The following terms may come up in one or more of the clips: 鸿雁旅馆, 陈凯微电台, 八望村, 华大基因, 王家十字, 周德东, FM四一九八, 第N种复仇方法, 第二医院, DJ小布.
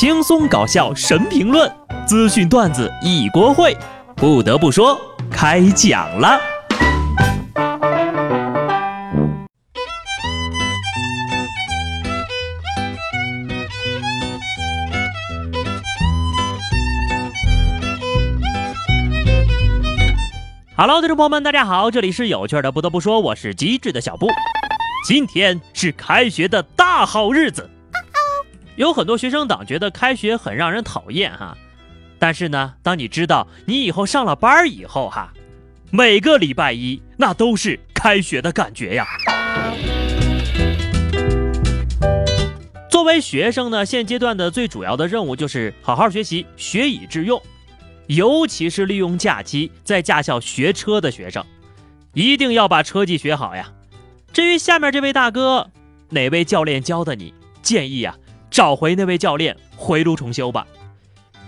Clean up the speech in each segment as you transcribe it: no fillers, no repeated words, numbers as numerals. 轻松搞笑神评论，资讯段子一锅烩。不得不说，开讲了。Hello， 听众朋友们，大家好，这里是有趣的。不得不说，我是机智的小布。今天是开学的大好日子。有很多学生党觉得开学很让人讨厌哈，但是呢，当你知道你以后上了班以后哈，每个礼拜一那都是开学的感觉呀。作为学生呢，现阶段的最主要的任务就是好好学习，学以致用，尤其是利用假期在驾校学车的学生，一定要把车技学好呀。至于下面这位大哥，哪位教练教的你？建议啊，找回那位教练，回炉重修吧。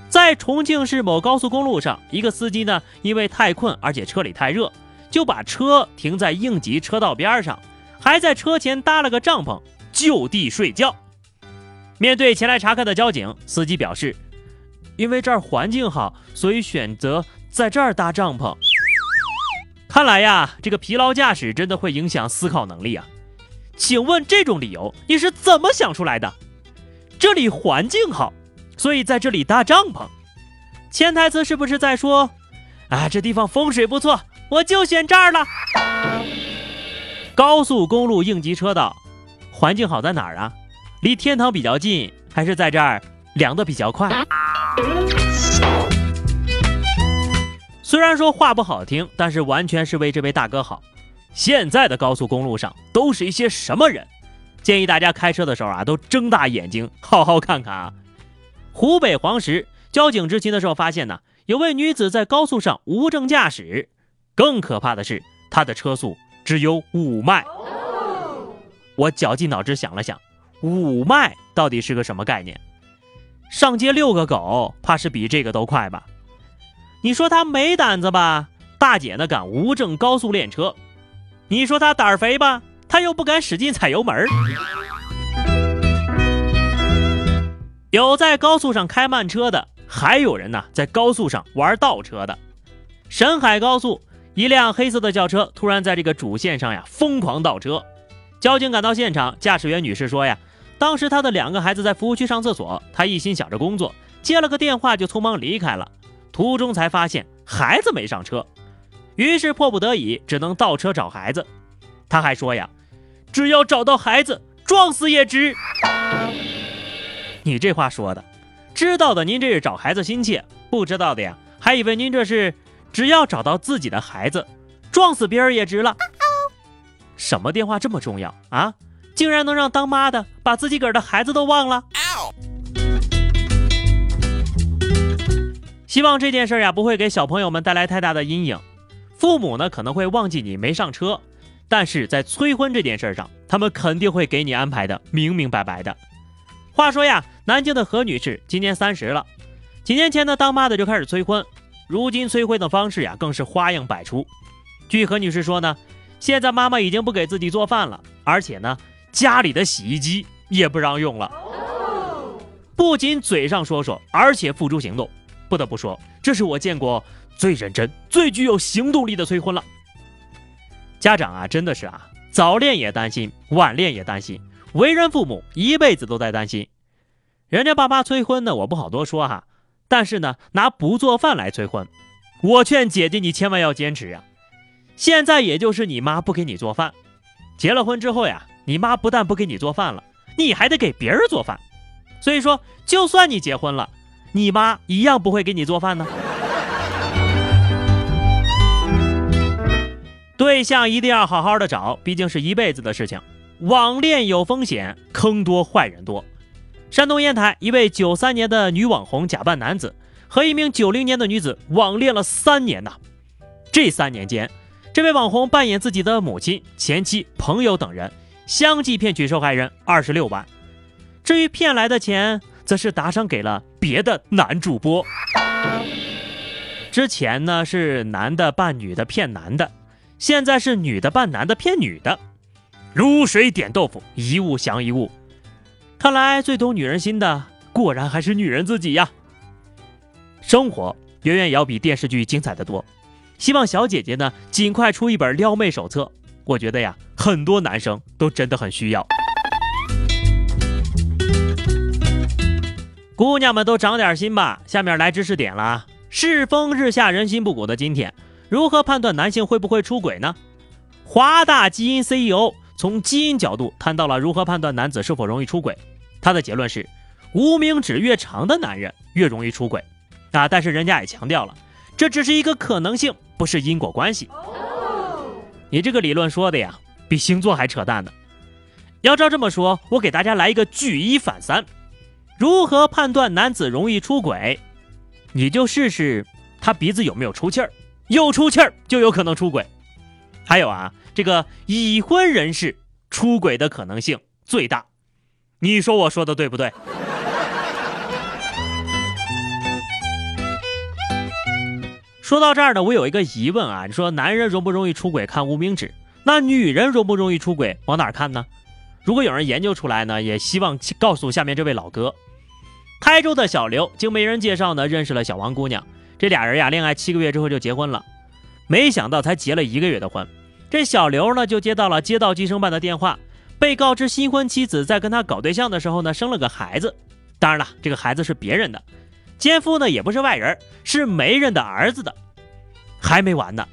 在重庆市某高速公路上，一个司机呢，因为太困而且车里太热，就把车停在应急车道边上，还在车前搭了个帐篷就地睡觉。面对前来查看的交警，司机表示，因为这儿环境好，所以选择在这儿搭帐篷。看来呀，这个疲劳驾驶真的会影响思考能力啊。请问这种理由你是怎么想出来的？这里环境好，所以在这里搭帐篷，潜台词是不是在说，啊，这地方风水不错，我就选这儿了。高速公路应急车道，环境好在哪儿啊？离天堂比较近，还是在这儿凉得比较快？虽然说话不好听，但是完全是为这位大哥好。现在的高速公路上都是一些什么人？建议大家开车的时候啊，都睁大眼睛好好看看啊。湖北黄石交警执勤的时候发现呢，有位女子在高速上无证驾驶，更可怕的是她的车速只有5迈。我绞尽脑汁想了想，5迈到底是个什么概念？上街6个狗怕是比这个都快吧。你说她没胆子吧，大姐呢敢无证高速练车。你说她胆儿肥吧，他又不敢使劲踩油门。有在高速上开慢车的，还有人呢在高速上玩倒车的。沈海高速，一辆黑色的轿车突然在这个主线上呀疯狂倒车。交警赶到现场，驾驶员女士说呀，当时她的2个孩子在服务区上厕所，她一心想着工作，接了个电话就匆忙离开了，途中才发现孩子没上车，于是迫不得已只能倒车找孩子。她还说呀，只要找到孩子，撞死也值。你这话说的，知道的您这是找孩子心切，不知道的呀，还以为您这是只要找到自己的孩子，撞死别人也值了。什么电话这么重要啊？竟然能让当妈的把自己个儿的孩子都忘了。希望这件事呀不会给小朋友们带来太大的阴影。父母呢可能会忘记你没上车，但是在催婚这件事上，他们肯定会给你安排的明明白白的。话说呀，南京的何女士今年30了，几年前呢，当妈的就开始催婚，如今催婚的方式呀，更是花样百出。据何女士说呢，现在妈妈已经不给自己做饭了，而且呢，家里的洗衣机也不让用了。不仅嘴上说说，而且付诸行动。不得不说，这是我见过最认真、最具有行动力的催婚了。家长啊，真的是啊，早恋也担心，晚恋也担心，为人父母一辈子都在担心。人家爸妈催婚呢，我不好多说哈，但是呢，拿不做饭来催婚，我劝姐姐你千万要坚持呀。现在也就是你妈不给你做饭，结了婚之后呀，你妈不但不给你做饭了，你还得给别人做饭。所以说，就算你结婚了，你妈一样不会给你做饭呢。对象一定要好好的找，毕竟是一辈子的事情。网恋有风险，坑多坏人多。山东烟台一位93年的女网红假扮男子，和一名90年的女子网恋了3年呐。这3年间，这位网红扮演自己的母亲、前妻、朋友等人，相继骗取受害人26万。至于骗来的钱，则是打赏给了别的男主播。之前呢是男的扮女的骗男的，现在是女的扮男的骗女的，如水点豆腐，一物降一物。看来最懂女人心的果然还是女人自己呀。生活远远也要比电视剧精彩得多，希望小姐姐呢尽快出一本撩妹手册，我觉得呀很多男生都真的很需要。姑娘们都长点心吧，下面来知识点了啊。世风日下人心不古的今天，如何判断男性会不会出轨呢？华大基因 CEO 从基因角度谈到了如何判断男子是否容易出轨，他的结论是无名指越长的男人越容易出轨啊！但是人家也强调了，这只是一个可能性，不是因果关系。你这个理论说的呀比星座还扯淡呢。要照这么说，我给大家来一个举一反三，如何判断男子容易出轨？你就试试他鼻子有没有出气儿，有出气儿就有可能出轨。还有啊，这个已婚人士出轨的可能性最大，你说我说的对不对？说到这儿呢，我有一个疑问啊，你说男人容不容易出轨看无名指，那女人容不容易出轨往哪看呢？如果有人研究出来呢，也希望告诉下面这位老哥。台州的小刘经媒人介绍呢，认识了小王姑娘，这俩人呀恋爱7个月之后就结婚了，没想到才结了1个月的婚，这小刘呢就接到了街道计生办的电话，被告知新婚妻子在跟他搞对象的时候呢生了个孩子，当然了这个孩子是别人的，奸夫呢也不是外人，是媒人的儿子的。还没完呢，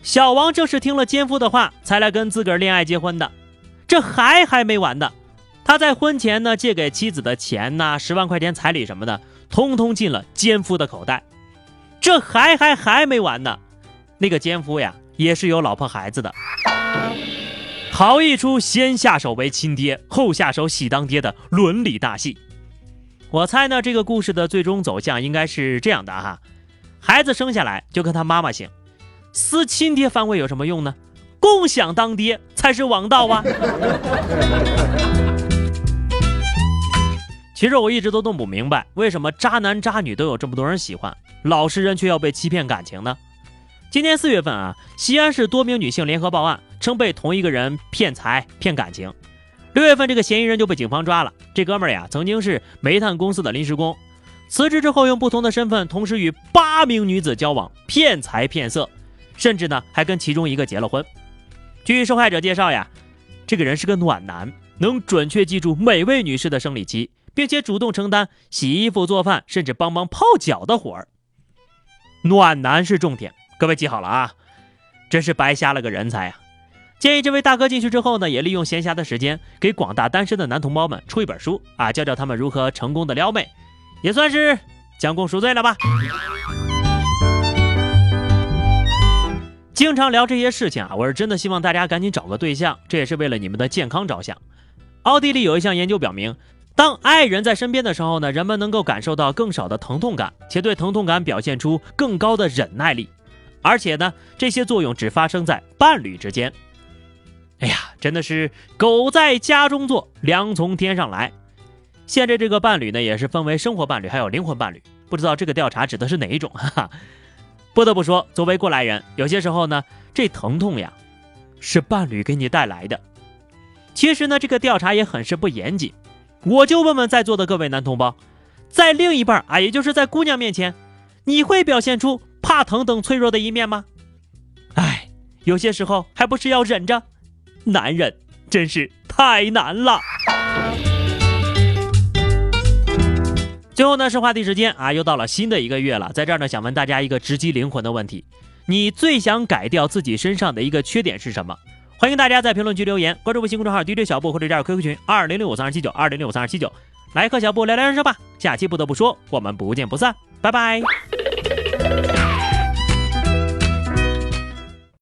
小王正是听了奸夫的话才来跟自个儿恋爱结婚的，这还没完呢，他在婚前呢借给妻子的钱呐、10万块钱彩礼什么的通通进了奸夫的口袋。这还没完呢，那个奸夫呀也是有老婆孩子的。好一出先下手为亲爹后下手喜当爹的伦理大戏。我猜呢这个故事的最终走向应该是这样的哈，孩子生下来就跟他妈妈姓，撕亲爹番位有什么用呢？共享当爹才是王道啊。其实我一直都弄不明白，为什么渣男渣女都有这么多人喜欢，老实人却要被欺骗感情呢？今年4月份啊，西安市多名女性联合报案，称被同一个人骗财骗感情。6月份这个嫌疑人就被警方抓了，这哥们儿呀曾经是煤炭公司的临时工，辞职之后用不同的身份同时与8名女子交往，骗财骗色，甚至呢还跟其中一个结了婚。据受害者介绍呀，这个人是个暖男，能准确记住每位女士的生理期，并且主动承担洗衣服做饭甚至帮忙泡脚的活儿。暖男是重点，各位记好了啊，真是白瞎了个人才啊。建议这位大哥进去之后呢，也利用闲暇的时间给广大单身的男同胞们出一本书啊，教教他们如何成功的撩妹，也算是将功赎罪了吧。经常聊这些事情啊，我是真的希望大家赶紧找个对象，这也是为了你们的健康着想。奥地利有一项研究表明，当爱人在身边的时候呢，人们能够感受到更少的疼痛感，且对疼痛感表现出更高的忍耐力，而且呢这些作用只发生在伴侣之间。哎呀，真的是狗在家中坐，粮从天上来。现在这个伴侣呢，也是分为生活伴侣还有灵魂伴侣，不知道这个调查指的是哪一种，哈哈。不得不说，作为过来人，有些时候呢，这疼痛呀，是伴侣给你带来的。其实呢，这个调查也很是不严谨。我就问问在座的各位男同胞，在另一半啊，也就是在姑娘面前，你会表现出怕疼等脆弱的一面吗？哎，有些时候还不是要忍着。男人真是太难了。最后呢是话题时间啊，又到了新的1个月了，在这儿呢想问大家一个直击灵魂的问题，你最想改掉自己身上的一个缺点是什么？欢迎大家在评论区留言，关注微信公众号 DJ 小布，或者加入 QQ 群20653279 20653279，来和小布聊聊人生吧。下期不得不说，我们不见不散，拜拜。